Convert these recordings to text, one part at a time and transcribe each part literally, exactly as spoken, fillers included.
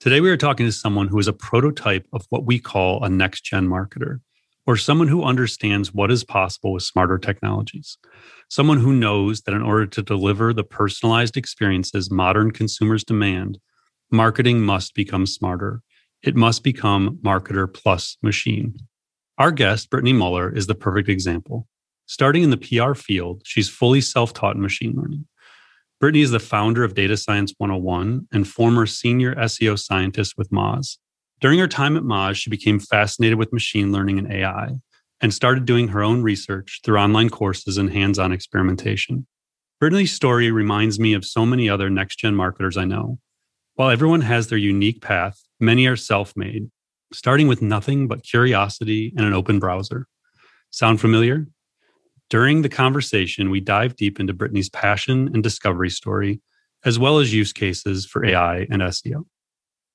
Today, we are talking to someone who is a prototype of what we call a next-gen marketer, or someone who understands what is possible with smarter technologies. Someone who knows that in order to deliver the personalized experiences modern consumers demand, marketing must become smarter. It must become marketer plus machine. Our guest, Brittany Muller, is the perfect example. Starting in the P R field, she's fully self-taught in machine learning. Brittany is the founder of Data Science one oh one and former senior S E O scientist with Moz. During her time at Moz, she became fascinated with machine learning and A I and started doing her own research through online courses and hands-on experimentation. Brittany's story reminds me of so many other next-gen marketers I know. While everyone has their unique path, many are self-made, starting with nothing but curiosity and an open browser. Sound familiar? During the conversation, we dive deep into Brittany's passion and discovery story, as well as use cases for A I and S E O.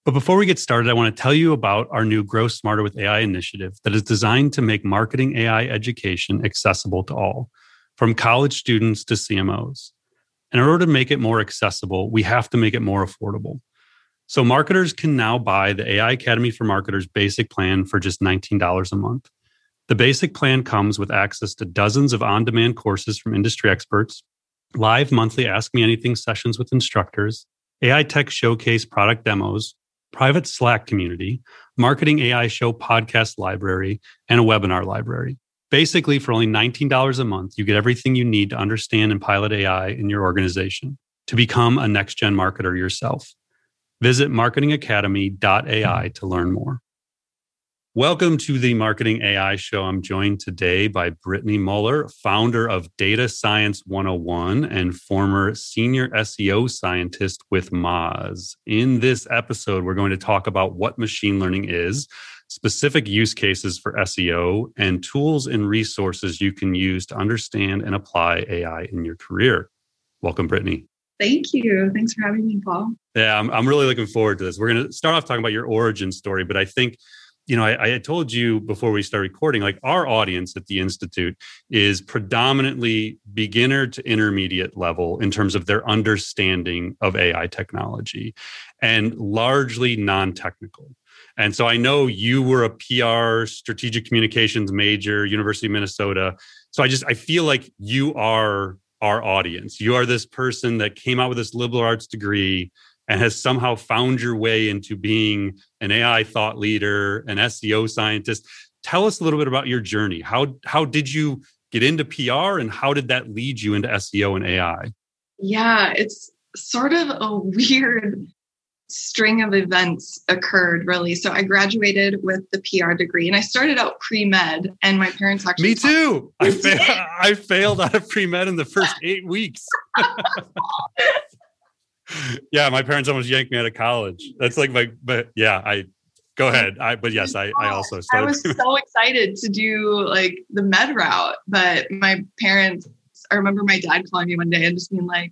But before we get started, I want to tell you about our new Grow Smarter with A I initiative that is designed to make marketing A I education accessible to all, from college students to C M Os. And in order to make it more accessible, we have to make it more affordable. So marketers can now buy the A I Academy for Marketers basic plan for just nineteen dollars a month. The basic plan comes with access to dozens of on-demand courses from industry experts, live monthly Ask Me Anything sessions with instructors, A I Tech Showcase product demos, private Slack community, Marketing A I Show podcast library, and a webinar library. Basically, for only nineteen dollars a month, you get everything you need to understand and pilot A I in your organization to become a next-gen marketer yourself. Visit marketing academy dot a i to learn more. Welcome to the Marketing A I Show. I'm joined today by Brittany Muller, founder of Data Science one oh one and former senior S E O scientist with Moz. In this episode, we're going to talk about what machine learning is, specific use cases for S E O, and tools and resources you can use to understand and apply A I in your career. Welcome, Brittany. Thank you. Thanks for having me, Paul. Yeah, I'm, I'm really looking forward to this. We're going to start off talking about your origin story, but I think You know, I, I told you before we start recording, like our audience at the Institute is predominantly beginner to intermediate level in terms of their understanding of A I technology and largely non-technical. And so I know you were a P R strategic communications major, University of Minnesota. So I just, I feel like you are our audience. You are this person that came out with this liberal arts degree and has somehow found your way into being an A I thought leader, an S E O scientist. Tell us a little bit about your journey. How, how did you get into P R and how did that lead you into S E O and A I? Yeah, it's sort of a weird string of events occurred, really. So I graduated with the P R degree and I started out pre-med and my parents actually- Me too. I, fa- I failed out of pre-med in the first eight weeks. Yeah, my parents almost yanked me out of college. That's like my, but yeah, I, go ahead. I, but yes, I, I also started. I was so excited to do like the med route, but my parents, I remember my dad calling me one day and just being like,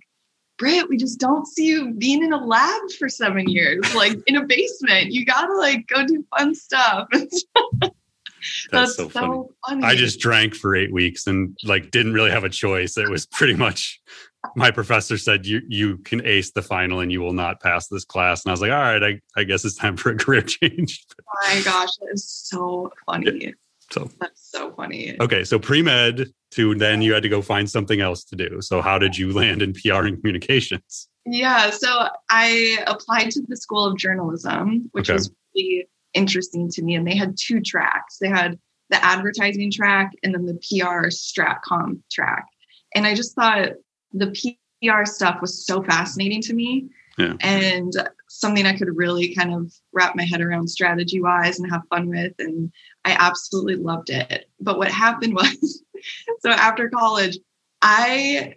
Britt, we just don't see you being in a lab for seven years, like in a basement. You got to like go do fun stuff. That's, That's so, so funny. funny. I just drank for eight weeks and like didn't really have a choice. It was pretty much, my professor said, you you can ace the final and you will not pass this class. And I was like, all right, I, I guess it's time for a career change. Oh my gosh, that is so funny. Yeah. So That's so funny. Okay, so pre-med to then you had to go find something else to do. So how did you land in P R and communications? Yeah, so I applied to the School of Journalism, which okay. was really interesting to me. And they had two tracks. They had the advertising track and then the P R stratcom track. And I just thought the P R stuff was so fascinating to me yeah. and something I could really kind of wrap my head around strategy wise and have fun with. And I absolutely loved it. But what happened was, so after college, I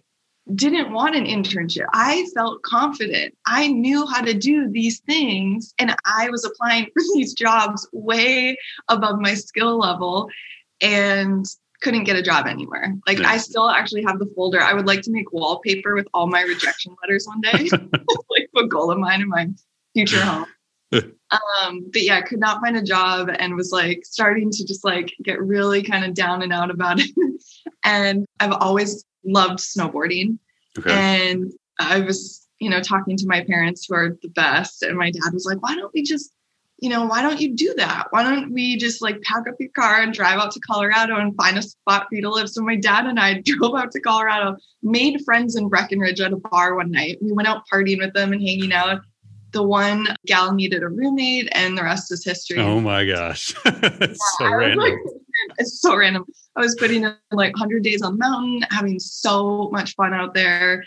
didn't want an internship. I felt confident. I knew how to do these things, and I was applying for these jobs way above my skill level and couldn't get a job anywhere. Like, yeah. I still actually have the folder. I would like to make wallpaper with all my rejection letters one day. Like a goal of mine in my future home. Um, but yeah, could not find a job and was like starting to just like get really kind of down and out about it. And I've always loved snowboarding. Okay. And I was, you know, talking to my parents who are the best. And my dad was like, why don't we just, you know, why don't you do that? Why don't we just like pack up your car and drive out to Colorado and find a spot for you to live? So my dad and I drove out to Colorado, made friends in Breckenridge at a bar one night. We went out partying with them and hanging out. The one gal needed a roommate and the rest is history. Oh my gosh. It's so random. Like, it's so random. I was putting in like one hundred days on the mountain, having so much fun out there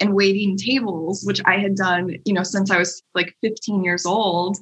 and waiting tables, which I had done, you know, since I was like fifteen years old.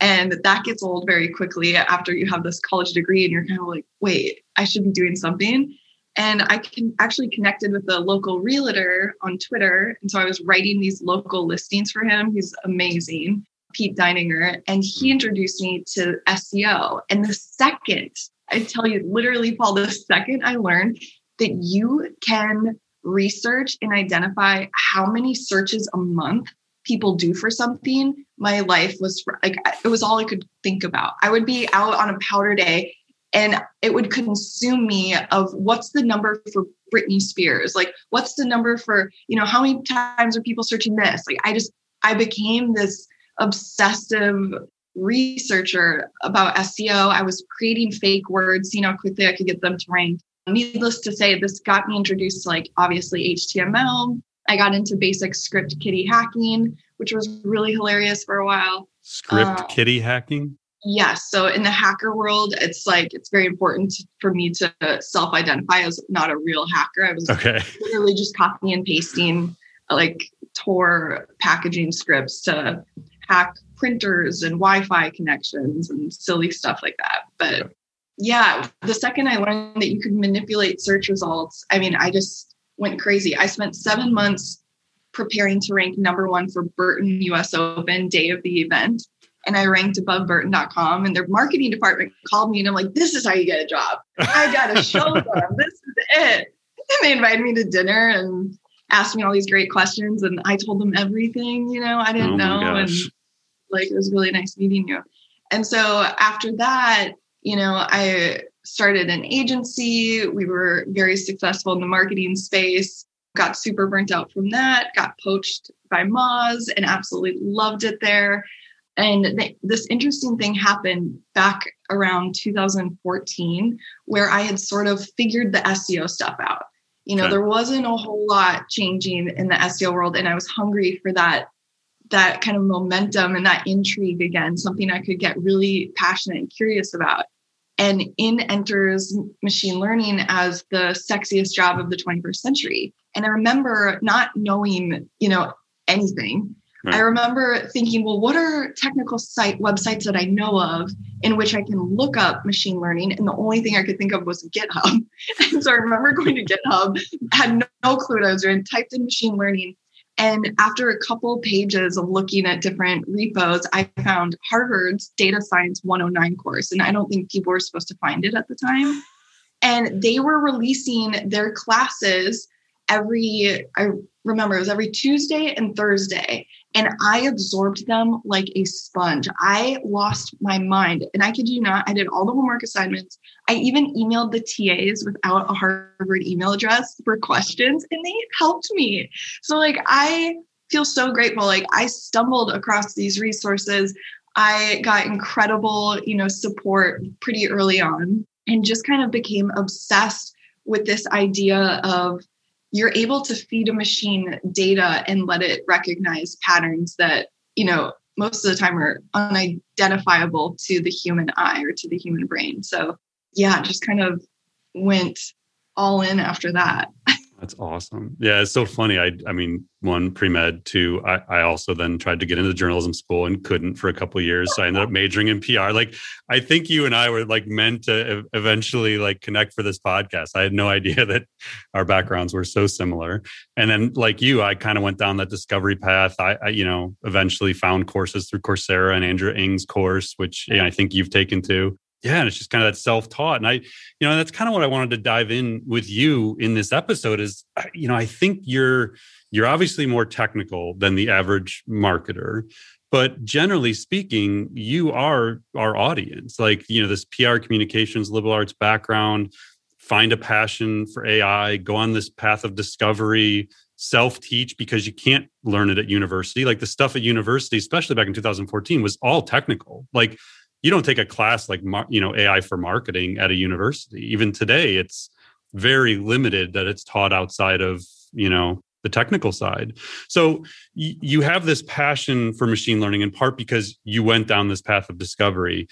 And that gets old very quickly after you have this college degree and you're kind of like, wait, I should be doing something. And I can actually connected with the local realtor on Twitter. And so I was writing these local listings for him. He's amazing, Pete Deininger. And he introduced me to S E O. And the second, I tell you, literally, Paul, the second I learned that you can research and identify how many searches a month people do for something, my life was like, it was all I could think about. I would be out on a powder day and it would consume me of what's the number for Britney Spears? Like, what's the number for, you know, how many times are people searching this? Like, I just, I became this obsessive researcher about S E O. I was creating fake words, seeing how quickly I could get them to rank. Needless to say, this got me introduced to like, obviously, H T M L. I got into basic script kiddie hacking, which was really hilarious for a while. Script uh, kiddie hacking? Yes. So in the hacker world, it's like, it's very important for me to self-identify as not a real hacker. I was okay. literally just copying and pasting like Tor packaging scripts to hack printers and Wi-Fi connections and silly stuff like that. But yeah, yeah the second I learned that you could manipulate search results, I mean, I just went crazy. I spent seven months preparing to rank number one for Burton U S Open day of the event. And I ranked above Burton dot com, and their marketing department called me and I'm like, this is how you get a job. I got to show them. This is it. And they invited me to dinner and asked me all these great questions. And I told them everything, you know, I didn't oh know. And like, it was really nice meeting you. And so after that, you know, I started an agency. We were very successful in the marketing space, got super burnt out from that, got poached by Moz and absolutely loved it there. And th- this interesting thing happened back around two thousand fourteen, where I had sort of figured the S E O stuff out. You know, okay. there wasn't a whole lot changing in the S E O world. And I was hungry for that, that kind of momentum and that intrigue again, something I could get really passionate and curious about. And in enters machine learning as the sexiest job of the twenty-first century. And I remember not knowing, you know, anything. Right. I remember thinking, well, what are technical site websites that I know of in which I can look up machine learning? And the only thing I could think of was GitHub. And so I remember going to GitHub, had no, no clue what I was doing, typed in machine learning. And after a couple pages of looking at different repos, I found Harvard's Data Science one oh nine course. And I don't think people were supposed to find it at the time. And they were releasing their classes every, I remember it was every Tuesday and Thursday. And I absorbed them like a sponge. I lost my mind. And I kid you not, I did all the homework assignments. I even emailed the T As without a Harvard email address for questions, and they helped me. So like, I feel so grateful. Like, I stumbled across these resources. I got incredible, you know, support pretty early on and just kind of became obsessed with this idea of you're able to feed a machine data and let it recognize patterns that, you know, most of the time are unidentifiable to the human eye or to the human brain. So yeah, just kind of went all in after that. That's awesome. Yeah, it's so funny. I I mean, one, pre-med, two, I, I also then tried to get into journalism school and couldn't for a couple of years. So I ended up majoring in P R. Like, I think you and I were like meant to eventually like connect for this podcast. I had no idea that our backgrounds were so similar. And then like you, I kind of went down that discovery path. I, I, you know, eventually found courses through Coursera and Andrew Ng's course, which you know, I think you've taken to. Yeah, and it's just kind of that self-taught. And I, you know, that's kind of what I wanted to dive in with you in this episode is, you know, I think you're you're obviously more technical than the average marketer, but generally speaking, you are our audience. Like, you know, this P R communications, liberal arts background, find a passion for A I, go on this path of discovery, self-teach because you can't learn it at university. Like the stuff at university, especially back in two thousand fourteen, was all technical. Like, you don't take a class like, you know, A I for marketing at a university. Even today, it's very limited that it's taught outside of, you know, the technical side. So y- you have this passion for machine learning in part because you went down this path of discovery.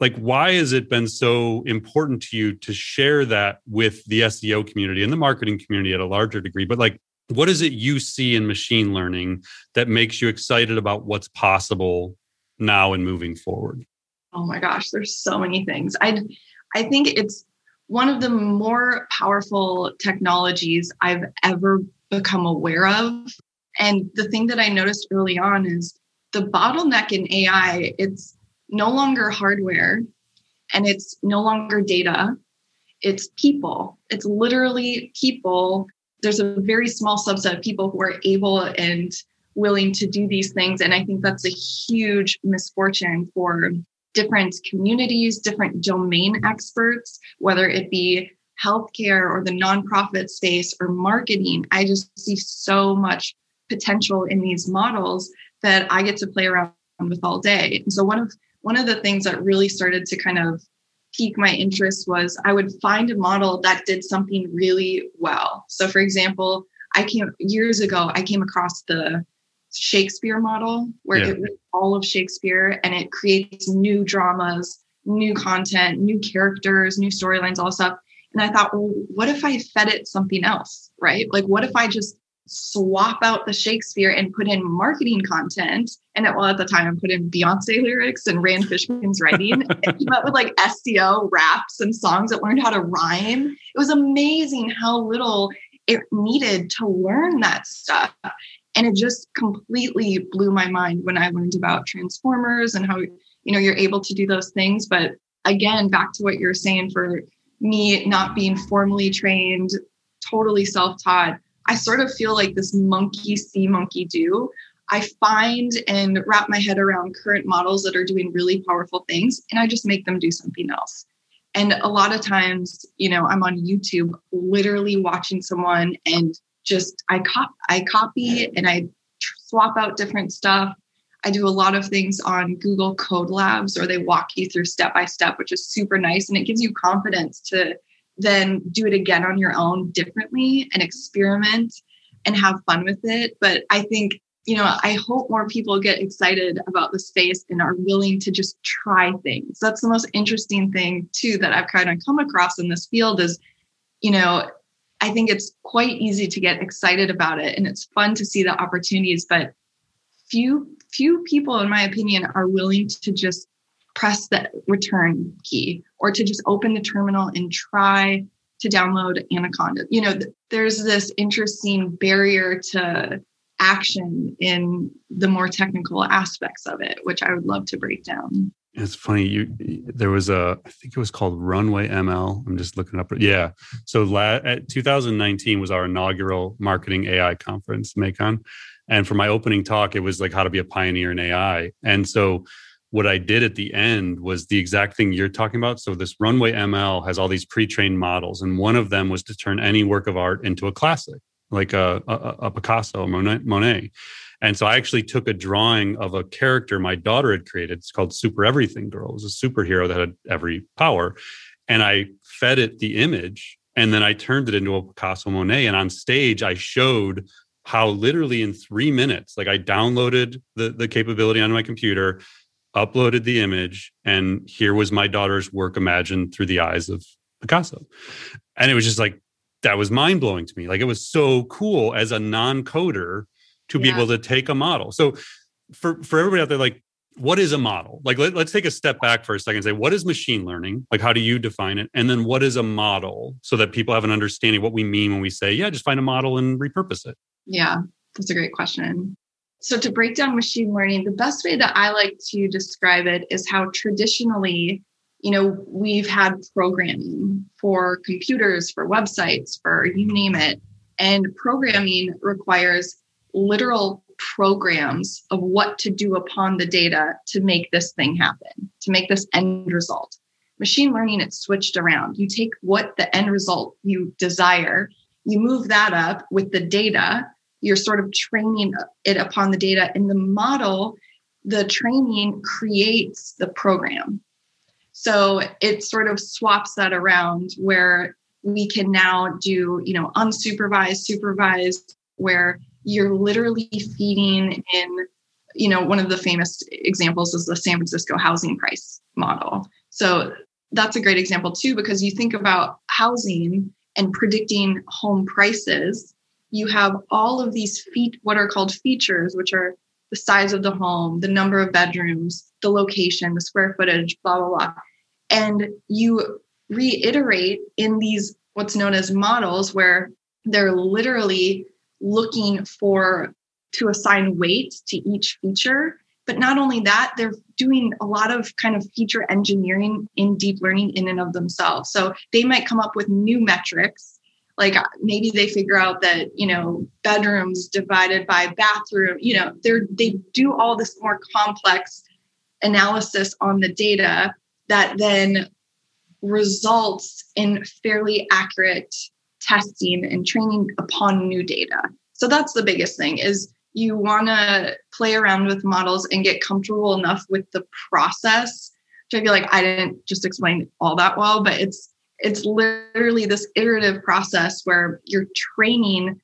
Like, why has it been so important to you to share that with the S E O community and the marketing community at a larger degree? But like, what is it you see in machine learning that makes you excited about what's possible now and moving forward? Oh my gosh, there's so many things. I I think it's one of the more powerful technologies I've ever become aware of. And the thing that I noticed early on is the bottleneck in A I, it's no longer hardware and it's no longer data. It's people. It's literally people. There's a very small subset of people who are able and willing to do these things. And I think that's a huge misfortune for different communities, different domain experts, whether it be healthcare or the nonprofit space or marketing. I just see so much potential in these models that I get to play around with all day. And so one of one of the things that really started to kind of pique my interest was I would find a model that did something really well. So for example, I came years ago, I came across the Shakespeare model where yeah. it reads all of Shakespeare and it creates new dramas, new content, new characters, new storylines, all stuff. And I thought, well, what if I fed it something else, right? Like, what if I just swap out the Shakespeare and put in marketing content? And at, well, at the time, I put in Beyonce lyrics and Rand Fishman's writing. It came up with like S E O raps and songs that learned how to rhyme. It was amazing how little it needed to learn that stuff. And it just completely blew my mind when I learned about transformers and how, you know, you're able to do those things. But again, back to what you're saying, for me not being formally trained, totally self-taught, I sort of feel like this monkey see, monkey do. I find and wrap my head around current models that are doing really powerful things, and I just make them do something else. And a lot of times, you know, I'm on YouTube literally watching someone and Just I cop I copy and I swap out different stuff. I do a lot of things on Google Code Labs, or they walk you through step by step, which is super nice. And it gives you confidence to then do it again on your own differently and experiment and have fun with it. But I think, you know, I hope more people get excited about the space and are willing to just try things. That's the most interesting thing too that I've kind of come across in this field is, you know, I think it's quite easy to get excited about it, and it's fun to see the opportunities, but few few people, in my opinion, are willing to just press the return key or to just open the terminal and try to download Anaconda. You know, th- there's this interesting barrier to action in the more technical aspects of it, which I would love to break down. It's funny. You, there was a, I think it was called Runway M L. I'm just looking up. Yeah. So la- at two thousand nineteen was our inaugural Marketing A I conference, MACON. And for my opening talk, it was like how to be a pioneer in A I. And so what I did at the end was the exact thing you're talking about. So this Runway M L has all these pre-trained models. And one of them was to turn any work of art into a classic, like a, a, a Picasso, a Monet. And so I actually took a drawing of a character my daughter had created. It's called Super Everything Girl. It was a superhero that had every power. And I fed it the image, and then I turned it into a Picasso Monet. And on stage, I showed how literally in three minutes, like I downloaded the, the capability onto my computer, uploaded the image, and here was my daughter's work imagined through the eyes of Picasso. And it was just like, that was mind blowing to me. Like, it was so cool as a non-coder to be yeah. able to take a model. So for, for everybody out there, like, what is a model? Like, let, let's take a step back for a second and say, what is machine learning? Like, how do you define it? And then what is a model, so that people have an understanding of what we mean when we say, yeah, just find a model and repurpose it. Yeah, that's a great question. So to break down machine learning, the best way that I like to describe it is how traditionally, you know, we've had programming for computers, for websites, for you name it. And programming requires literal programs of what to do upon the data to make this thing happen, to make this end result. Machine learning, it's switched around. You take what the end result you desire, you move that up with the data, you're sort of training it upon the data, and the model, the training creates the program. So it sort of swaps that around, where we can now do, you know, unsupervised, supervised, where you're literally feeding in, you know, one of the famous examples is the San Francisco housing price model. So that's a great example too, because you think about housing and predicting home prices. You have all of these feet, what are called features, which are the size of the home, the number of bedrooms, the location, the square footage, blah, blah, blah. And you reiterate in these, what's known as models, where they're literally looking for to assign weight to each feature. But not only that, they're doing a lot of kind of feature engineering in deep learning in and of themselves. So they might come up with new metrics, like maybe they figure out that, you know, bedrooms divided by bathroom, you know, they're, they do all this more complex analysis on the data that then results in fairly accurate testing and training upon new data. So that's the biggest thing, is you want to play around with models and get comfortable enough with the process. Which I feel like I didn't just explain all that well, but it's it's literally this iterative process where you're training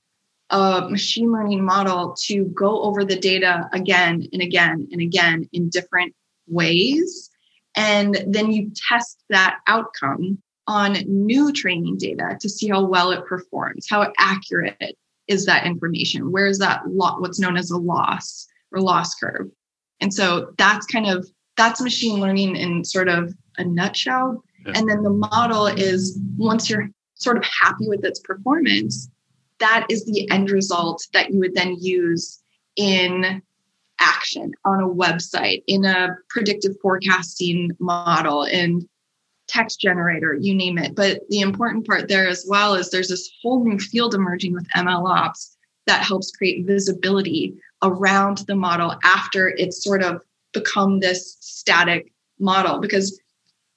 a machine learning model to go over the data again and again and again in different ways. And then you test that outcome on new training data to see how well it performs, how accurate is that information, where is that lo- what's known as a loss or loss curve. And so that's kind of, that's machine learning in sort of a nutshell. Yeah. And then the model is, once you're sort of happy with its performance, that is the end result that you would then use in action on a website, in a predictive forecasting model, and text generator, you name it. But the important part there as well is there's this whole new field emerging with MLOps that helps create visibility around the model after it's sort of become this static model, because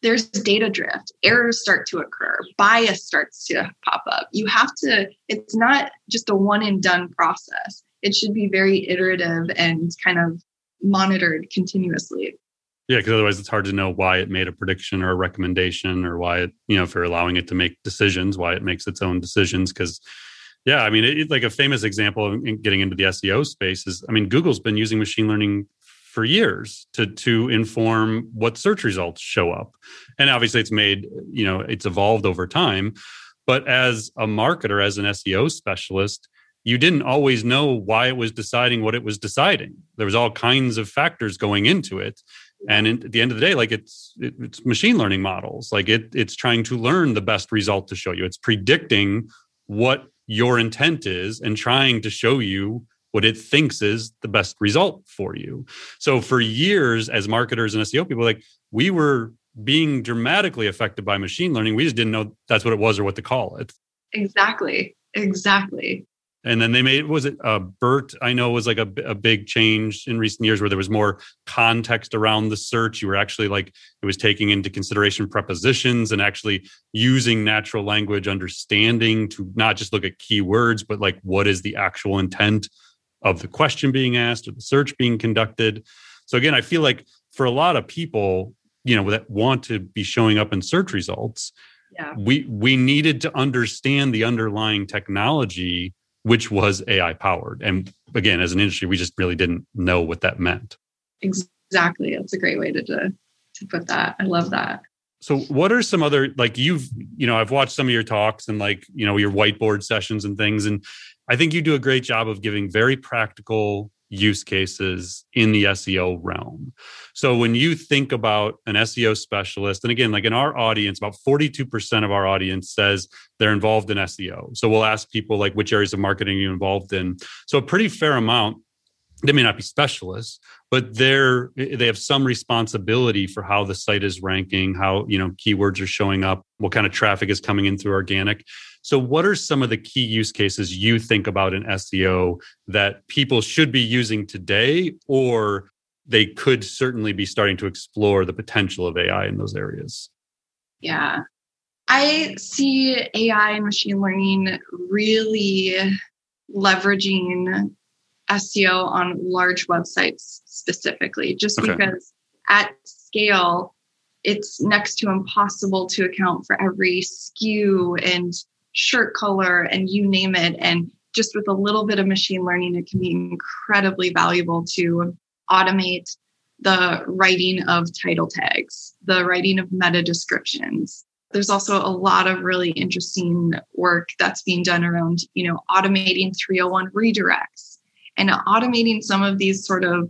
there's data drift, errors start to occur, bias starts to pop up. You have to, it's not just a one and done process. It should be very iterative and kind of monitored continuously. Yeah, because otherwise it's hard to know why it made a prediction or a recommendation, or why it, you know, if you're allowing it to make decisions, why it makes its own decisions. Because, yeah, I mean, it, like a famous example of getting into the S E O space is, I mean, Google's been using machine learning for years to to inform what search results show up. And obviously it's made, you know, it's evolved over time. But as a marketer, as an S E O specialist, you didn't always know why it was deciding what it was deciding. There was all kinds of factors going into it. And at the end of the day, like it's it, it's machine learning models. Like it it's trying to learn the best result to show you. It's predicting what your intent is and trying to show you what it thinks is the best result for you. So for years, as marketers and S E O people, like we were being dramatically affected by machine learning. We just didn't know that's what it was or what to call it. Exactly. Exactly. And then they made, was it uh, BERT, I know, was like a, a big change in recent years where there was more context around the search. You were actually like, it was taking into consideration prepositions and actually using natural language understanding to not just look at keywords, but like what is the actual intent of the question being asked or the search being conducted. So again, I feel like for a lot of people, you know, that want to be showing up in search results, yeah. we we needed to understand the underlying technology, which was A I powered. And again, as an industry, we just really didn't know what that meant. Exactly. That's a great way to, to, to put that. I love that. So what are some other, like you've, you know, I've watched some of your talks and like, you know, your whiteboard sessions and things. And I think you do a great job of giving very practical use cases in the S E O realm. So when you think about an S E O specialist, and again, like in our audience, about forty-two percent of our audience says they're involved in S E O. So we'll ask people like, which areas of marketing are you involved in? So a pretty fair amount. They may not be specialists, but they're they have some responsibility for how the site is ranking, how, you know, keywords are showing up, what kind of traffic is coming in through organic. So what are some of the key use cases you think about in S E O that people should be using today, or they could certainly be starting to explore the potential of A I in those areas? Yeah, I see A I and machine learning really leveraging S E O on large websites specifically, just okay. because at scale, it's next to impossible to account for every S K U and shirt color and you name it. And just with a little bit of machine learning, it can be incredibly valuable to automate the writing of title tags, the writing of meta descriptions. There's also a lot of really interesting work that's being done around, you know, automating three oh one redirects. And automating some of these sort of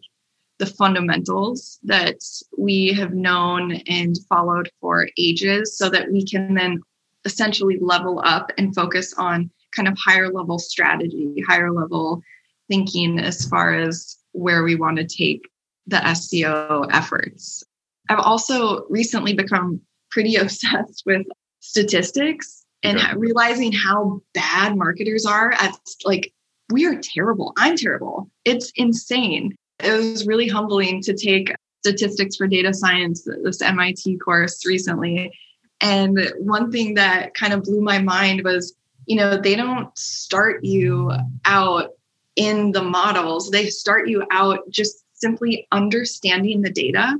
the fundamentals that we have known and followed for ages so that we can then essentially level up and focus on kind of higher level strategy, higher level thinking as far as where we want to take the S E O efforts. I've also recently become pretty obsessed with statistics and yeah. realizing how bad marketers are at like, we are terrible. I'm terrible. It's insane. It was really humbling to take statistics for data science, this M I T course recently. And one thing that kind of blew my mind was, you know, they don't start you out in the models. They start you out just simply understanding the data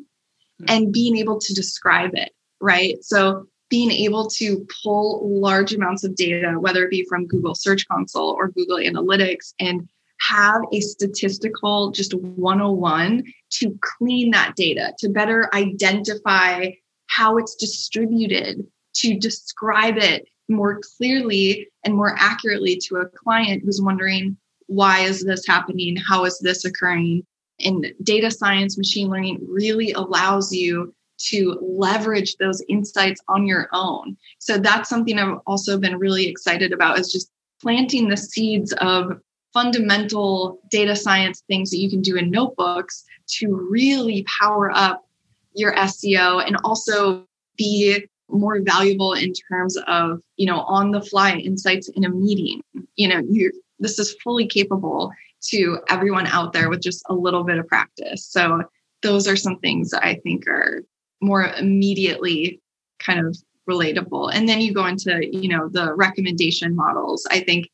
and being able to describe it, right? So being able to pull large amounts of data, whether it be from Google Search Console or Google Analytics, and have a statistical just one oh one to clean that data, to better identify how it's distributed, to describe it more clearly and more accurately to a client who's wondering, why is this happening? How is this occurring? And data science, machine learning really allows you to leverage those insights on your own. So that's something I've also been really excited about, is just planting the seeds of fundamental data science things that you can do in notebooks to really power up your S E O and also be more valuable in terms of, you know, on the fly insights in a meeting. You know, you this is fully capable to everyone out there with just a little bit of practice. So those are some things that I think are more immediately kind of relatable. And then you go into, you know, the recommendation models. I think,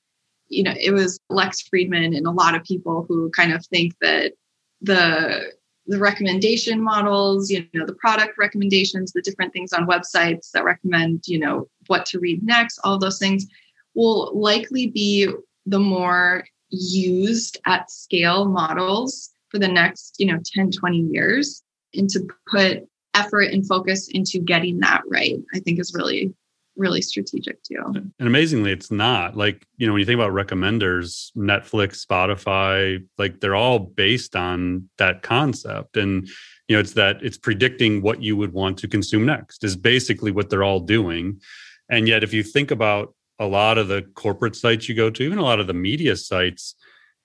you know, it was Lex Friedman and a lot of people who kind of think that the the recommendation models, you know, the product recommendations, the different things on websites that recommend, you know, what to read next, all those things will likely be the more used at scale models for the next, you know, ten, twenty years. And to put effort and focus into getting that right, I think is really, really strategic too. And amazingly, it's not like, you know, when you think about recommenders, Netflix, Spotify, like they're all based on that concept. And, you know, it's that it's predicting what you would want to consume next is basically what they're all doing. And yet, if you think about a lot of the corporate sites you go to, even a lot of the media sites,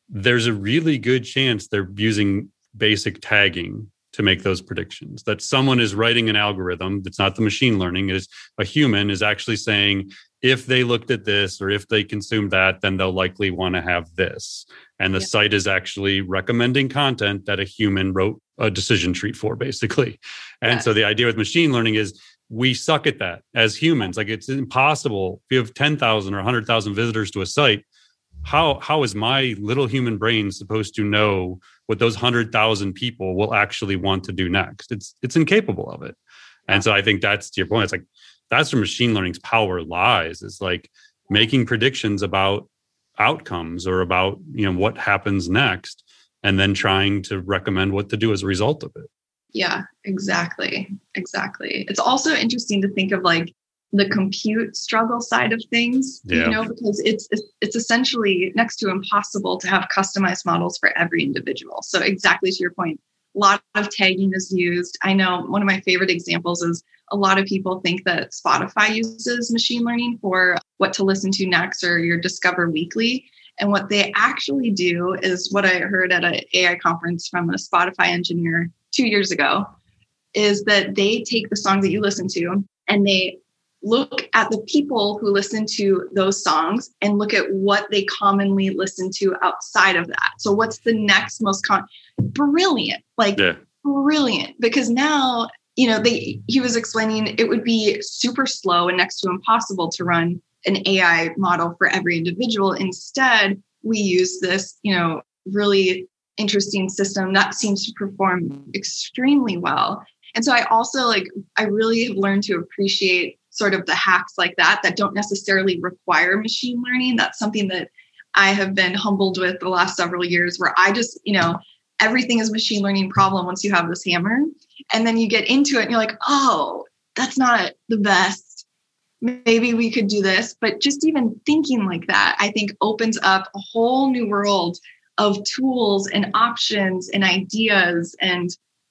there's a really good chance they're using basic tagging to make those predictions, that someone is writing an algorithm that's not the machine learning, it is a human is actually saying, if they looked at this or if they consumed that, then they'll likely want to have this. And the yeah. site is actually recommending content that a human wrote a decision tree for, basically. And yeah. so the idea with machine learning is we suck at that as humans. Like it's impossible. If you have ten thousand or one hundred thousand visitors to a site, How how is my little human brain supposed to know what those one hundred thousand people will actually want to do next? It's it's incapable of it. Yeah. And so I think that's, to your point, it's like, that's where machine learning's power lies. It's like making predictions about outcomes or about, you know, what happens next, and then trying to recommend what to do as a result of it. Yeah, exactly. Exactly. It's also interesting to think of like the compute struggle side of things, yeah. you know, because it's it's essentially next to impossible to have customized models for every individual. So exactly to your point, a lot of tagging is used. I know one of my favorite examples is a lot of people think that Spotify uses machine learning for what to listen to next or your Discover Weekly. And what they actually do is what I heard at an A I conference from a Spotify engineer two years ago is that they take the songs that you listen to and they look at the people who listen to those songs and look at what they commonly listen to outside of that. So what's the next most con- brilliant, like yeah. brilliant, because now, you know, they, he was explaining it would be super slow and next to impossible to run an A I model for every individual. Instead, we use this, you know, really interesting system that seems to perform extremely well. And so I also like, I really have learned to appreciate sort of the hacks like that, that don't necessarily require machine learning. That's something that I have been humbled with the last several years where I just, you know, everything is machine learning problem once you have this hammer. And then you get into it and you're like, oh, that's not the best. Maybe we could do this, but just even thinking like that, I think opens up a whole new world of tools and options and ideas. And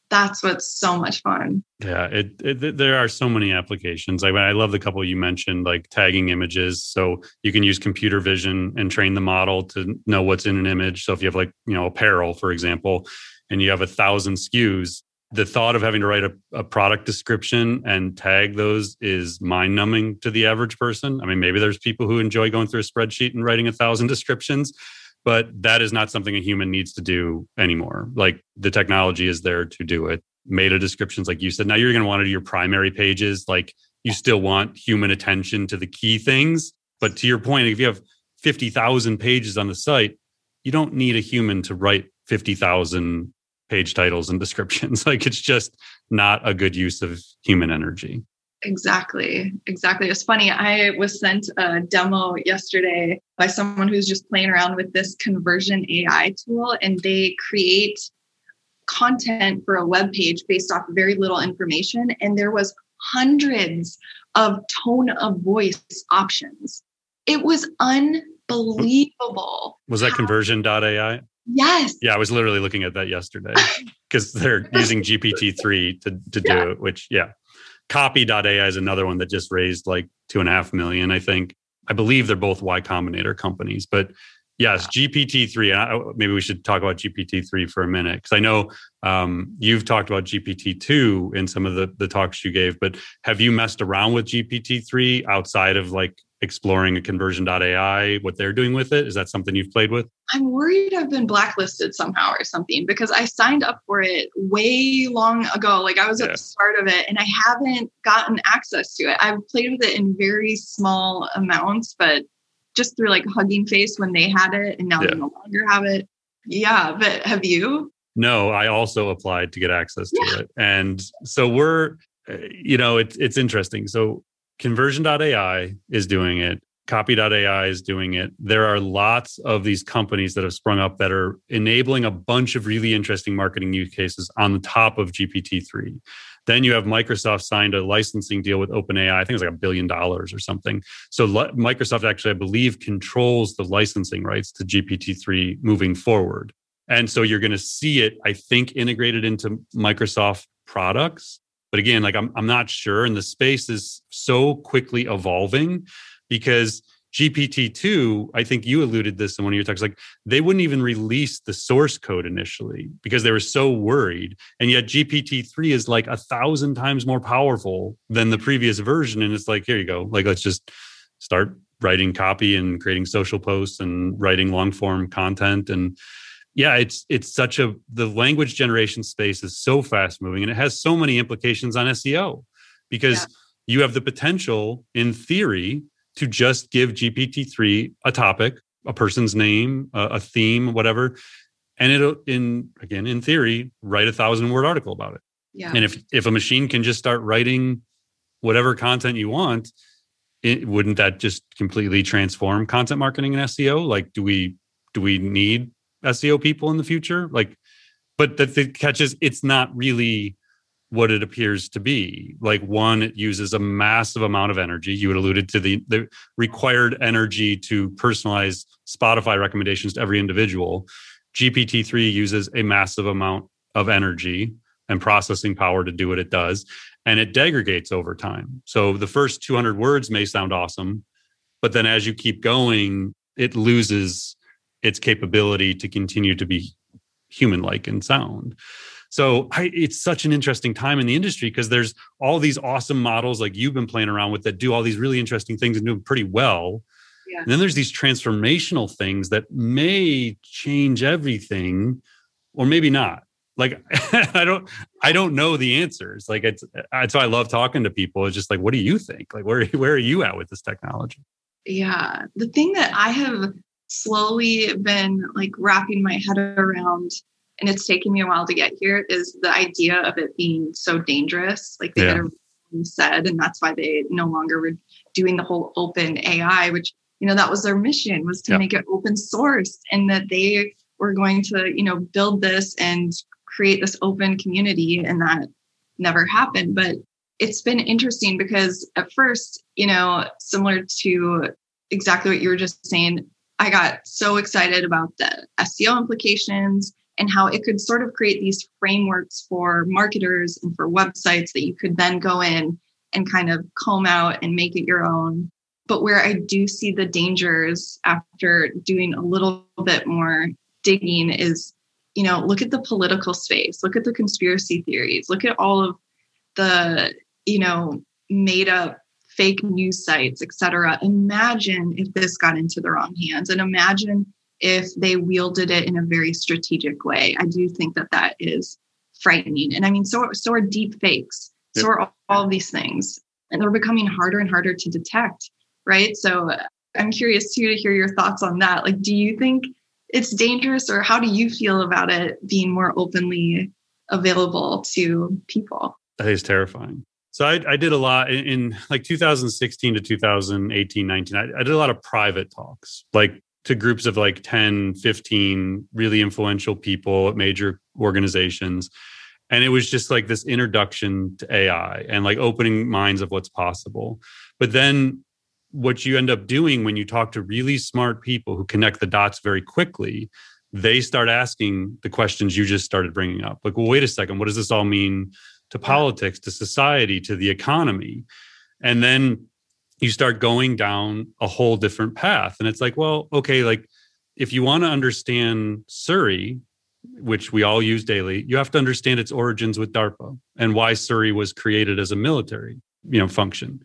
that's what's so much fun. Yeah, it, it, there are so many applications. I mean, I love the couple you mentioned, like tagging images. So you can use computer vision and train the model to know what's in an image. So if you have like, you know, apparel, for example, and you have a thousand S K Us, the thought of having to write a, a product description and tag those is mind-numbing to the average person. I mean, maybe there's people who enjoy going through a spreadsheet and writing a thousand descriptions, but that is not something a human needs to do anymore. Like the technology is there to do it. Meta descriptions, like you said, now you're going to want to do your primary pages. Like you still want human attention to the key things. But to your point, if you have fifty thousand pages on the site, you don't need a human to write fifty thousand page titles and descriptions. Like it's just not a good use of human energy. Exactly. Exactly. It's funny. I was sent a demo yesterday by someone who's just playing around with this Conversion A I tool, and they create content for a web page based off very little information. And there was hundreds of tone of voice options. It was unbelievable. Was that Conversion dot A I? Yes. Yeah, I was literally looking at that yesterday because they're using G P T three to, to yeah. do it, which, yeah. Copy dot A I is another one that just raised like two and a half million, I think. I believe they're both Y Combinator companies. But yes, yeah. G P T three, and I, maybe we should talk about G P T three for a minute because I know um, you've talked about G P T two in some of the, the talks you gave, but have you messed around with G P T three outside of like exploring a Conversion dot A I, what they're doing with it? Is that something you've played with? I'm worried I've been blacklisted somehow or something because I signed up for it way long ago. Like I was yeah. at the start of it and I haven't gotten access to it. I've played with it in very small amounts, but just through like Hugging Face when they had it and now yeah. they no longer have it. Yeah. But have you? No, I also applied to get access to yeah. it. And so we're, you know, it's, it's interesting. So Conversion dot A I is doing it. Copy dot A I is doing it. There are lots of these companies that have sprung up that are enabling a bunch of really interesting marketing use cases on the top of G P T three. Then you have Microsoft signed a licensing deal with OpenAI. I think it's like a billion dollars or something. So Microsoft actually, I believe, controls the licensing rights to G P T three moving forward. And so you're going to see it, I think, integrated into Microsoft products. But again, like I'm, I'm not sure. And the space is so quickly evolving because G P T two, I think you alluded this in one of your talks, like they wouldn't even release the source code initially because they were so worried. And yet G P T three is like a thousand times more powerful than the previous version. And it's like, here you go. Like, let's just start writing copy and creating social posts and writing long form content. And yeah, it's it's such a, the language generation space is so fast moving and it has so many implications on S E O because yeah. you have the potential in theory to just give G P T three a topic, a person's name, a, a theme, whatever. And it'll, in again, in theory, write a thousand word article about it. Yeah. And if, if a machine can just start writing whatever content you want, it, wouldn't that just completely transform content marketing and S E O? Like, do we do we need S E O people in the future? Like, but the, the catch is it's not really what it appears to be. Like, one, it uses a massive amount of energy. You had alluded to the, the required energy to personalize Spotify recommendations to every individual. G P T three uses a massive amount of energy and processing power to do what it does. And it degrades over time. So the first two hundred words may sound awesome, but then as you keep going, it loses its capability to continue to be human-like and sound. So I, it's such an interesting time in the industry because there's all these awesome models like you've been playing around with that do all these really interesting things and do them pretty well. Yeah. And then there's these transformational things that may change everything or maybe not. Like, I don't, I don't know the answers. Like, it's, that's why I love talking to people. It's just like, what do you think? Like, where, where are you at with this technology? Yeah. The thing that I have slowly been like wrapping my head around, and it's taken me a while to get here, is the idea of it being so dangerous. Like, they yeah. had said, and that's why they no longer were doing the whole open A I, which, you know, that was their mission, was to yeah. make it open source, and that they were going to, you know, build this and create this open community, and that never happened. But it's been interesting because at first, you know, similar to exactly what you were just saying, I got so excited about the S E O implications and how it could sort of create these frameworks for marketers and for websites that you could then go in and kind of comb out and make it your own. But where I do see the dangers after doing a little bit more digging is, you know, look at the political space, look at the conspiracy theories, look at all of the, you know, made up fake news sites, et cetera. Imagine if this got into the wrong hands, and imagine if they wielded it in a very strategic way. I do think that that is frightening. And I mean, so, so are deep fakes, yeah. so are all, all these things, and they're becoming harder and harder to detect, right? So I'm curious too to hear your thoughts on that. Like, do you think it's dangerous, or how do you feel about it being more openly available to people? That is terrifying. So I, I did a lot in, in like two thousand sixteen to two thousand eighteen, nineteen. I, I did a lot of private talks, like to groups of like ten, fifteen really influential people at major organizations. And it was just like this introduction to A I and like opening minds of what's possible. But then what you end up doing when you talk to really smart people who connect the dots very quickly, they start asking the questions you just started bringing up. Like, well, wait a second, what does this all mean to politics, to society, to the economy? And then you start going down a whole different path. And it's like, well, okay, like if you want to understand Siri, which we all use daily, you have to understand its origins with DARPA and why Siri was created as a military, you know, function.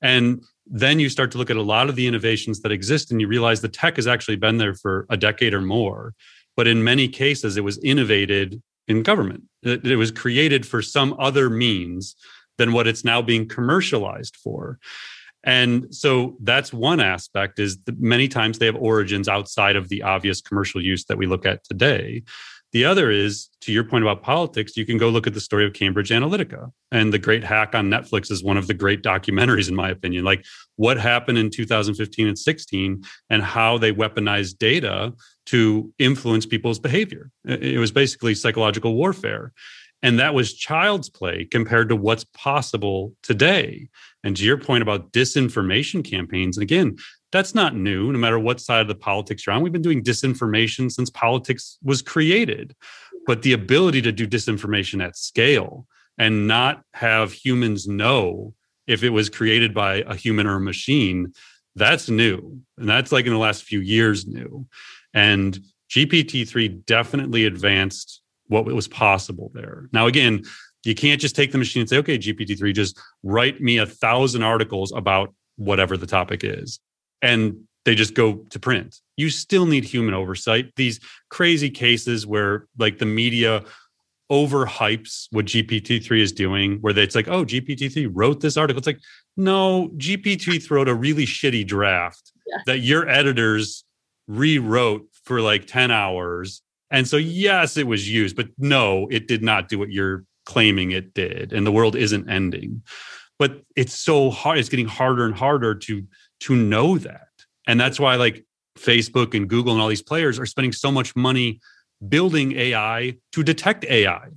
And then you start to look at a lot of the innovations that exist, and you realize the tech has actually been there for a decade or more. But in many cases, it was innovated in government. It, it was created for some other means than what it's now being commercialized for. And so that's one aspect, is that many times they have origins outside of the obvious commercial use that we look at today. The other is, to your point about politics, you can go look at the story of Cambridge Analytica. And the great hack on Netflix is one of the great documentaries, in my opinion. Like, what happened in two thousand fifteen and sixteen and how they weaponized data to influence people's behavior. It was basically psychological warfare. And that was child's play compared to what's possible today. And to your point about disinformation campaigns, and again, that's not new, no matter what side of the politics you're on. We've been doing disinformation since politics was created. But the ability to do disinformation at scale and not have humans know if it was created by a human or a machine, that's new. And that's like in the last few years new. And G P T three definitely advanced what was possible there. Now, again, you can't just take the machine and say, okay, G P T three, just write me a thousand articles about whatever the topic is. And they just go to print. You still need human oversight. These crazy cases where like the media overhypes what G P T three is doing, where it's like, oh, G P T three wrote this article. It's like, no, G P T three wrote a really shitty draft yeah. that your editors rewrote for like ten hours. And so, yes, it was used, but no, it did not do what you're claiming it did. And the world isn't ending. But it's so hard. It's getting harder and harder to to know that. And that's why like Facebook and Google and all these players are spending so much money building A I to detect A I.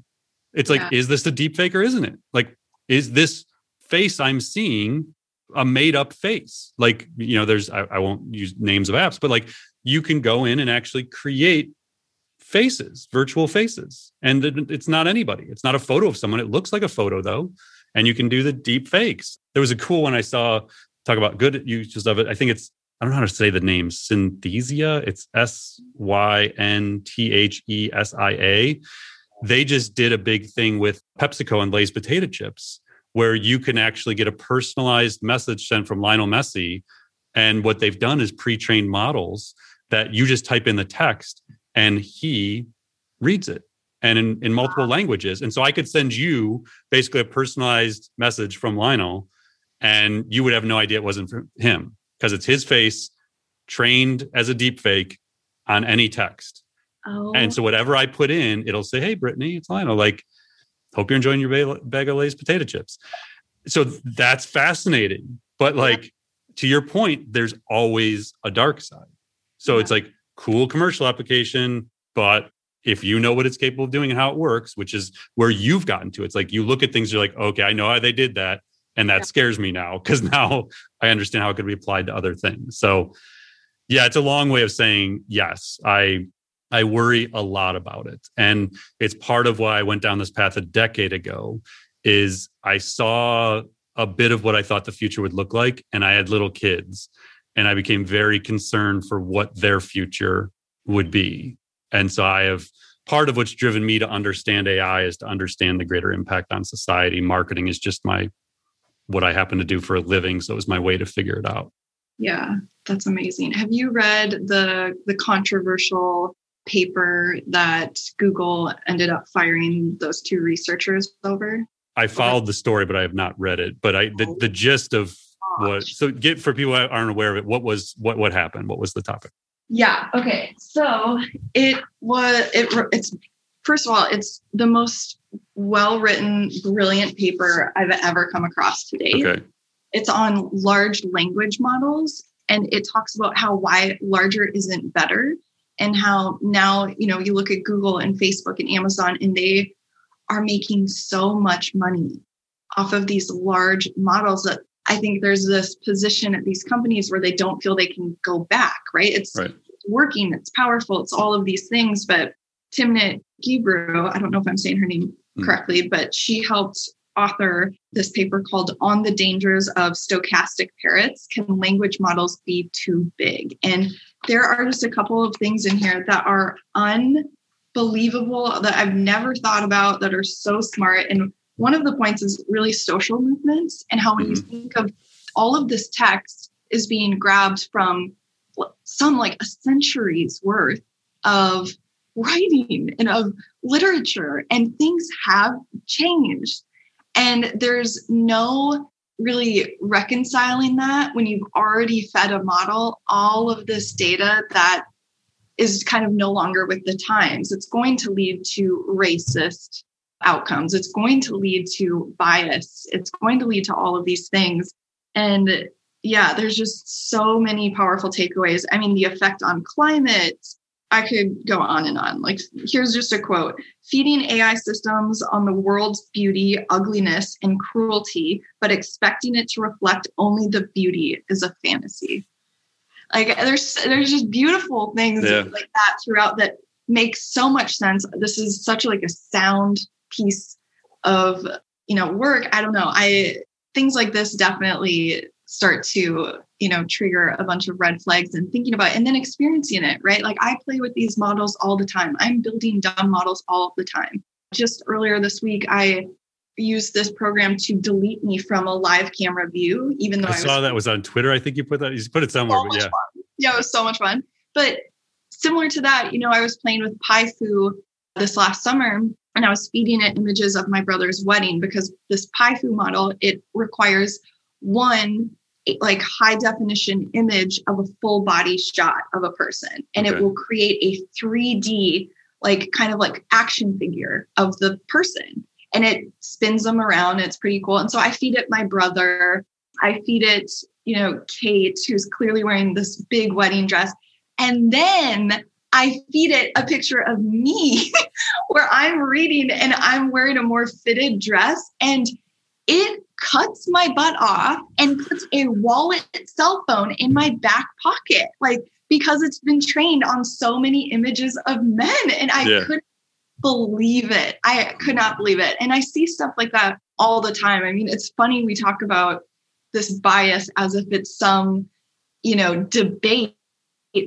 It's like, yeah. Is this a deep fake or isn't it? Like, is this face I'm seeing a made up face? Like, you know, there's, I, I won't use names of apps, but like you can go in and actually create faces, virtual faces. And it's not anybody. It's not a photo of someone. It looks like a photo though. And you can do the deep fakes. There was a cool one I saw, talk about good uses of it. I think it's, I don't know how to say the name, Synthesia. It's S Y N T H E S I A. They just did a big thing with PepsiCo and Lay's potato chips, where you can actually get a personalized message sent from Lionel Messi. And what they've done is pre-trained models that you just type in the text and he reads it, and in, in multiple languages. And so I could send you basically a personalized message from Lionel and you would have no idea it wasn't from him, because it's his face trained as a deep fake on any text. Oh. And so whatever I put in, it'll say, hey, Brittany, it's Lionel. Like, hope you're enjoying your bag of Lay's potato chips. So that's fascinating. But like, yeah. To your point, there's always a dark side. So yeah. It's like, cool commercial application, but if you know what it's capable of doing and how it works, which is where you've gotten to, it's like, you look at things, you're like, okay, I know how they did that. And that yeah. scares me now, because now I understand how it could be applied to other things. So yeah, it's a long way of saying, yes, I I worry a lot about it. And it's part of why I went down this path a decade ago, is I saw a bit of what I thought the future would look like. And I had little kids and I became very concerned for what their future would be. And so I have, part of what's driven me to understand A I is to understand the greater impact on society. Marketing is just my what I happen to do for a living. So it was my way to figure it out. Yeah, that's amazing. Have you read the, the controversial paper that Google ended up firing those two researchers over? I followed the story, but I have not read it. But I the, the gist of what, so get for people who aren't aware of it, what was what what happened? What was the topic? Yeah. Okay. So it was, it, it's, first of all, it's the most well-written, brilliant paper I've ever come across to date. Okay. It's on large language models, and it talks about how why larger isn't better, and how now, you know, you look at Google and Facebook and Amazon, and they are making so much money off of these large models that I think there's this position at these companies where they don't feel they can go back, right? It's right. working, it's powerful, it's all of these things. But Timnit Gebru, I don't know if I'm saying her name mm. correctly, but she helped author this paper called On the Dangers of Stochastic Parrots, Can Language Models Be Too Big? And there are just a couple of things in here that are unbelievable, that I've never thought about, that are so smart. And one of the points is really social movements, and how when you think of all of this text is being grabbed from some like a century's worth of writing and of literature, and things have changed. And there's no really reconciling that when you've already fed a model all of this data that is kind of no longer with the times. It's going to lead to racist outcomes. It's going to lead to bias. It's going to lead to all of these things. And yeah, there's just so many powerful takeaways. I mean, the effect on climate, I could go on and on. Like, here's just a quote: feeding A I systems on the world's beauty, ugliness, and cruelty, but expecting it to reflect only the beauty is a fantasy. Like, there's, there's just beautiful things yeah. like that throughout that makes so much sense. This is such like a sound piece of, you know, work. I don't know. I, things like this definitely start to, you know, trigger a bunch of red flags, and thinking about it and then experiencing it, right? Like, I play with these models all the time. I'm building dumb models all the time. Just earlier this week, I used this program to delete me from a live camera view, even though I, I saw was, that was on Twitter. I think you put that, you put it somewhere. So but yeah. Fun. Yeah, it was so much fun. But similar to that, you know, I was playing with PyFu this last summer, and I was feeding it images of my brother's wedding, because this PyFu model, it requires one like high definition image of a full body shot of a person. And okay. It will create a three D, like kind of like action figure of the person. And it spins them around. It's pretty cool. And so I feed it my brother. I feed it, you know, Kate, who's clearly wearing this big wedding dress. And then I feed it a picture of me where I'm reading and I'm wearing a more fitted dress, and it cuts my butt off and puts a wallet cell phone in my back pocket, like, because it's been trained on so many images of men. And I yeah. couldn't believe it. I could not believe it. And I see stuff like that all the time. I mean, it's funny, we talk about this bias as if it's some, you know, debate,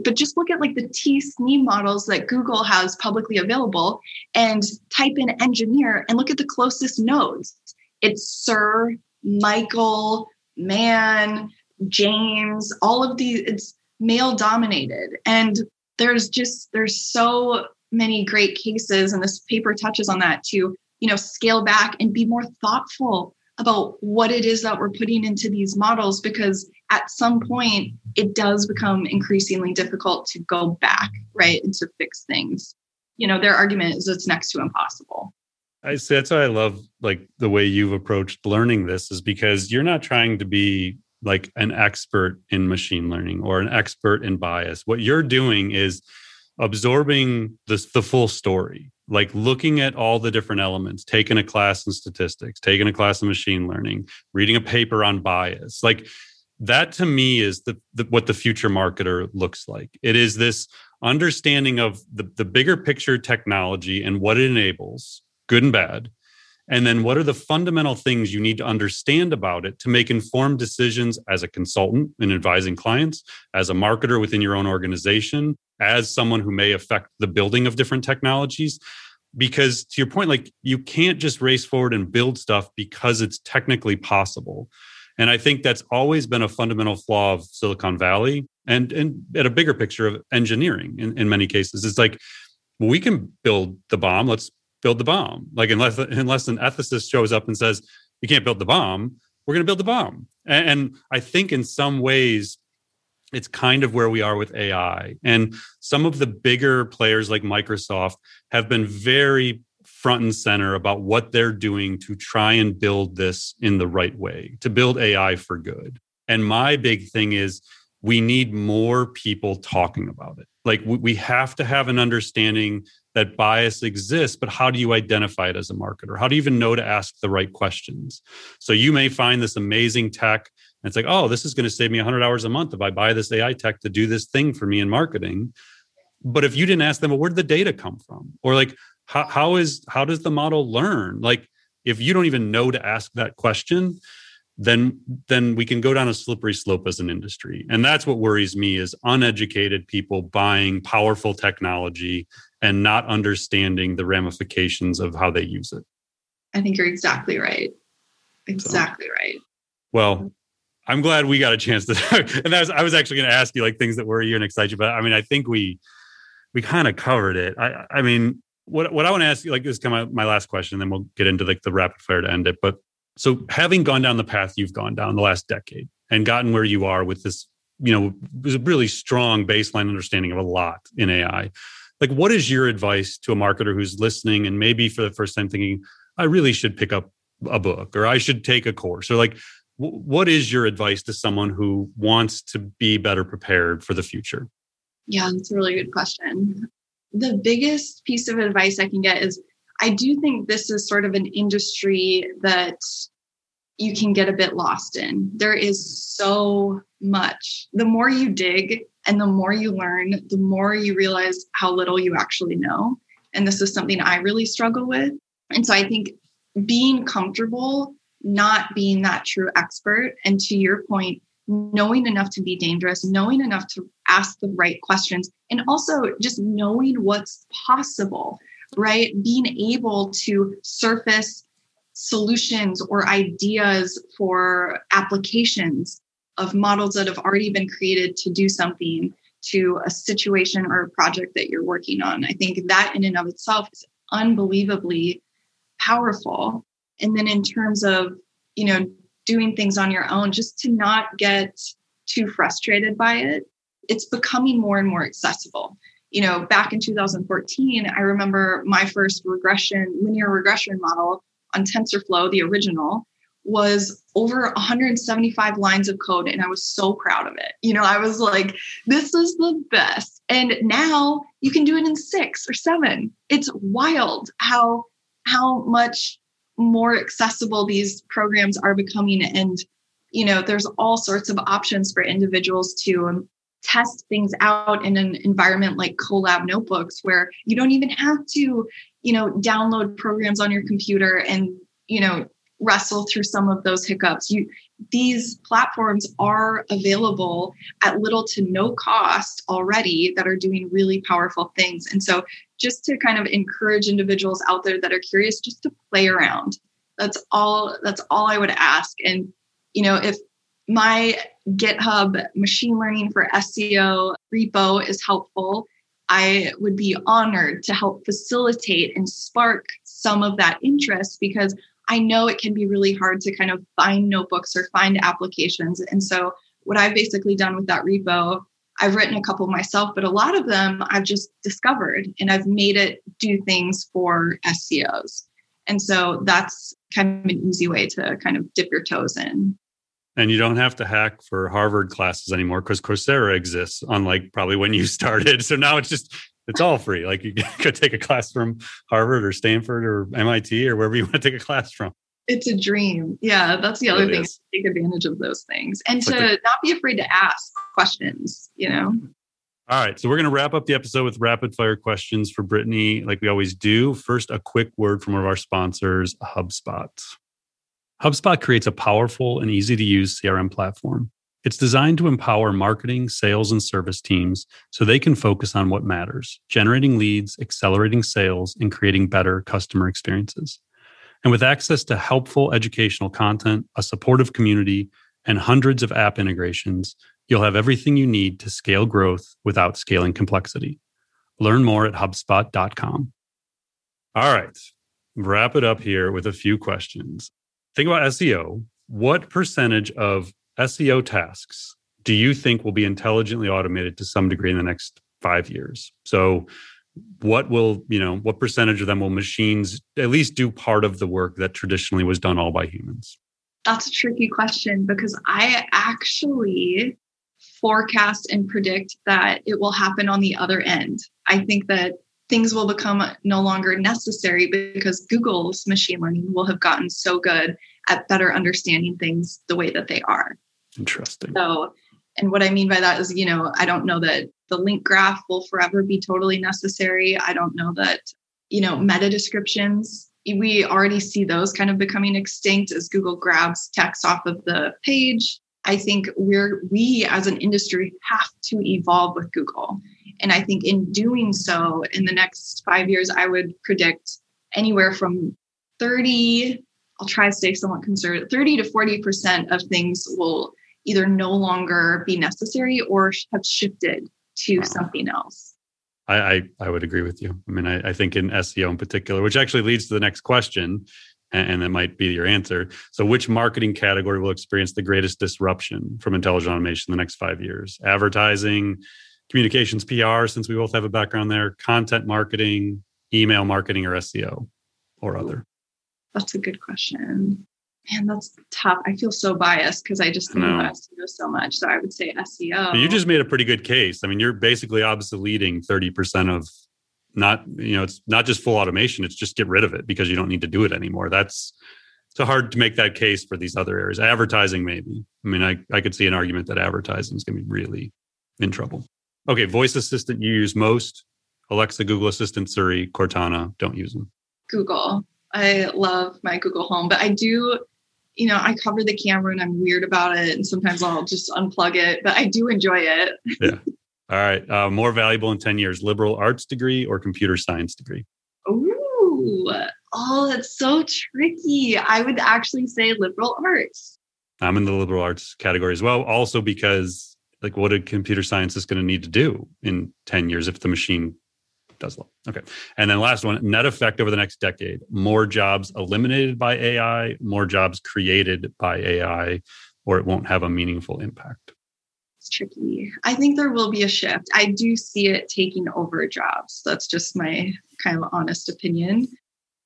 but just look at like the T S N E models that Google has publicly available and type in engineer and look at the closest nodes. It's Sir, Michael, man, James, all of these, it's male dominated. And there's just, there's so many great cases. And this paper touches on that to, you know, scale back and be more thoughtful about what it is that we're putting into these models, because at some point it does become increasingly difficult to go back, right, and to fix things. You know, their argument is it's next to impossible. I see. That's why I love like the way you've approached learning this, is because you're not trying to be like an expert in machine learning or an expert in bias. What you're doing is absorbing the, the full story, like looking at all the different elements, taking a class in statistics, taking a class in machine learning, reading a paper on bias. Like that to me is the, the what the future marketer looks like. It is this understanding of the, the bigger picture technology and what it enables, good and bad. And then what are the fundamental things you need to understand about it to make informed decisions as a consultant and advising clients, as a marketer within your own organization, as someone who may affect the building of different technologies? Because to your point, like you can't just race forward and build stuff because it's technically possible. And I think that's always been a fundamental flaw of Silicon Valley and, and at a bigger picture of engineering in, in many cases. It's like, well, we can build the bomb. Let's build the bomb. Like unless unless an ethicist shows up and says, you can't build the bomb, we're going to build the bomb. And, and I think in some ways, it's kind of where we are with A I. And some of the bigger players like Microsoft have been very front and center about what they're doing to try and build this in the right way, to build A I for good. And my big thing is we need more people talking about it. Like we have to have an understanding that bias exists, but how do you identify it as a marketer? How do you even know to ask the right questions? So you may find this amazing tech and it's like, oh, this is going to save me one hundred hours a month if I buy this A I tech to do this thing for me in marketing. But if you didn't ask them, well, where did the data come from? Or like, how, how is how does the model learn? Like, if you don't even know to ask that question, then then we can go down a slippery slope as an industry. And that's what worries me, is uneducated people buying powerful technology and not understanding the ramifications of how they use it. I think you're exactly right. Exactly so, right. Well, I'm glad we got a chance to talk. And that was, I was actually going to ask you like things that worry you and excite you, but I mean, I think we we kind of covered it. I, I mean, what what I want to ask you, like this is kind of my last question, and then we'll get into like the rapid fire to end it. But so having gone down the path you've gone down the last decade and gotten where you are with this, you know, was a really strong baseline understanding of a lot in A I. Like, what is your advice to a marketer who's listening and maybe for the first time thinking, I really should pick up a book or I should take a course? Or like, w- what is your advice to someone who wants to be better prepared for the future? Yeah, that's a really good question. The biggest piece of advice I can get is, I do think this is sort of an industry that you can get a bit lost in. There is so much. The more you dig, and the more you learn, the more you realize how little you actually know. And this is something I really struggle with. And so I think being comfortable, not being that true expert, and to your point, knowing enough to be dangerous, knowing enough to ask the right questions, and also just knowing what's possible, right? Being able to surface solutions or ideas for applications of models that have already been created to do something to a situation or a project that you're working on. I think that in and of itself is unbelievably powerful. And then in terms of, you know, doing things on your own, just to not get too frustrated by it. It's becoming more and more accessible. You know, back in two thousand fourteen, I remember my first regression, linear regression model on TensorFlow, the original, was over one hundred seventy-five lines of code. And I was so proud of it. You know, I was like, this is the best. And now you can do it in six or seven. It's wild how, how much more accessible these programs are becoming. And, you know, there's all sorts of options for individuals to um, test things out in an environment like Colab Notebooks, where you don't even have to, you know, download programs on your computer and, you know, wrestle through some of those hiccups. You, these platforms are available at little to no cost already that are doing really powerful things. And so just to kind of encourage individuals out there that are curious, just to play around. That's all, that's all I would ask. And, you know, if my GitHub machine learning for S E O repo is helpful, I would be honored to help facilitate and spark some of that interest, because I know it can be really hard to kind of find notebooks or find applications. And so what I've basically done with that repo, I've written a couple myself, but a lot of them I've just discovered and I've made it do things for S E Os. And so that's kind of an easy way to kind of dip your toes in. And you don't have to hack for Harvard classes anymore because Coursera exists, unlike probably when you started. So now it's just, it's all free. Like you could take a class from Harvard or Stanford or M I T or wherever you want to take a class from. It's a dream. Yeah, that's the it other really thing. Is. Take advantage of those things and to the, not be afraid to ask questions, you know? All right. So we're going to wrap up the episode with rapid fire questions for Brittany, like we always do. First, a quick word from one of our sponsors, HubSpot. HubSpot creates a powerful and easy-to-use C R M platform. It's designed to empower marketing, sales, and service teams so they can focus on what matters, generating leads, accelerating sales, and creating better customer experiences. And with access to helpful educational content, a supportive community, and hundreds of app integrations, you'll have everything you need to scale growth without scaling complexity. Learn more at HubSpot dot com. All right, wrap it up here with a few questions. Think about S E O. What percentage of S E O tasks do you think will be intelligently automated to some degree in the next five years? So what will, you know, what percentage of them will machines at least do part of the work that traditionally was done all by humans? That's a tricky question, because I actually forecast and predict that it will happen on the other end. I think that things will become no longer necessary because Google's machine learning will have gotten so good at better understanding things the way that they are. Interesting. So, and what I mean by that is, you know, I don't know that the link graph will forever be totally necessary. I don't know that, you know, meta descriptions, we already see those kind of becoming extinct as Google grabs text off of the page. I think we're, we as an industry have to evolve with Google. And I think in doing so, in the next five years, I would predict anywhere from thirty, I'll try to stay somewhat conservative, thirty to forty percent of things will either no longer be necessary or have shifted to wow. something else. I, I, I would agree with you. I mean, I, I think in S E O in particular, which actually leads to the next question, and, and that might be your answer. So which marketing category will experience the greatest disruption from intelligent automation in the next five years? Advertising, communications, P R, since we both have a background there, content marketing, email marketing, or S E O or other? That's a good question. Man, that's tough. I feel so biased because I just think about S E O so much. So I would say S E O. You just made a pretty good case. I mean, you're basically obsoleting thirty percent of not, you know, it's not just full automation. It's just get rid of it because you don't need to do it anymore. That's so hard to make that case for these other areas. Advertising, maybe. I mean, I, I could see an argument that advertising is going to be really in trouble. Okay, voice assistant you use most. Alexa, Google Assistant, Siri, Cortana, don't use them. Google. I love my Google Home, but I do, you know, I cover the camera and I'm weird about it. And sometimes I'll just unplug it, but I do enjoy it. Yeah. All right. Uh, more valuable in ten years, liberal arts degree or computer science degree? Ooh, oh, that's so tricky. I would actually say liberal arts. I'm in the liberal arts category as well. Also because like what a computer science is going to need to do in ten years if the machine does well. Okay. And then last one, net effect over the next decade, more jobs eliminated by A I, more jobs created by A I, or it won't have a meaningful impact. It's tricky. I think there will be a shift. I do see it taking over jobs. That's just my kind of honest opinion.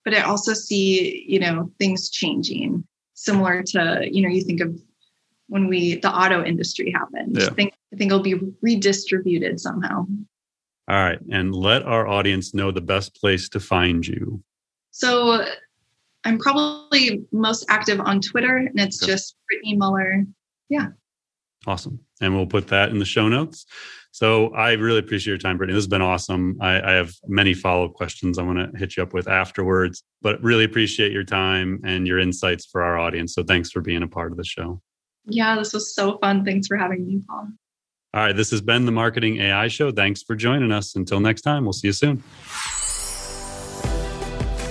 But I also see, you know, things changing. similar to, you know, you think of when we the auto industry happened. Yeah. I think I think it'll be redistributed somehow. All right. And let our audience know the best place to find you. So I'm probably most active on Twitter, and it's okay. just Brittany Muller. Yeah. Awesome. And we'll put that in the show notes. So I really appreciate your time, Brittany. This has been awesome. I, I have many follow-up questions I want to hit you up with afterwards, but really appreciate your time and your insights for our audience. So thanks for being a part of the show. Yeah, this was so fun. Thanks for having me, Paul. All right. This has been the Marketing A I Show. Thanks for joining us. Until next time, we'll see you soon.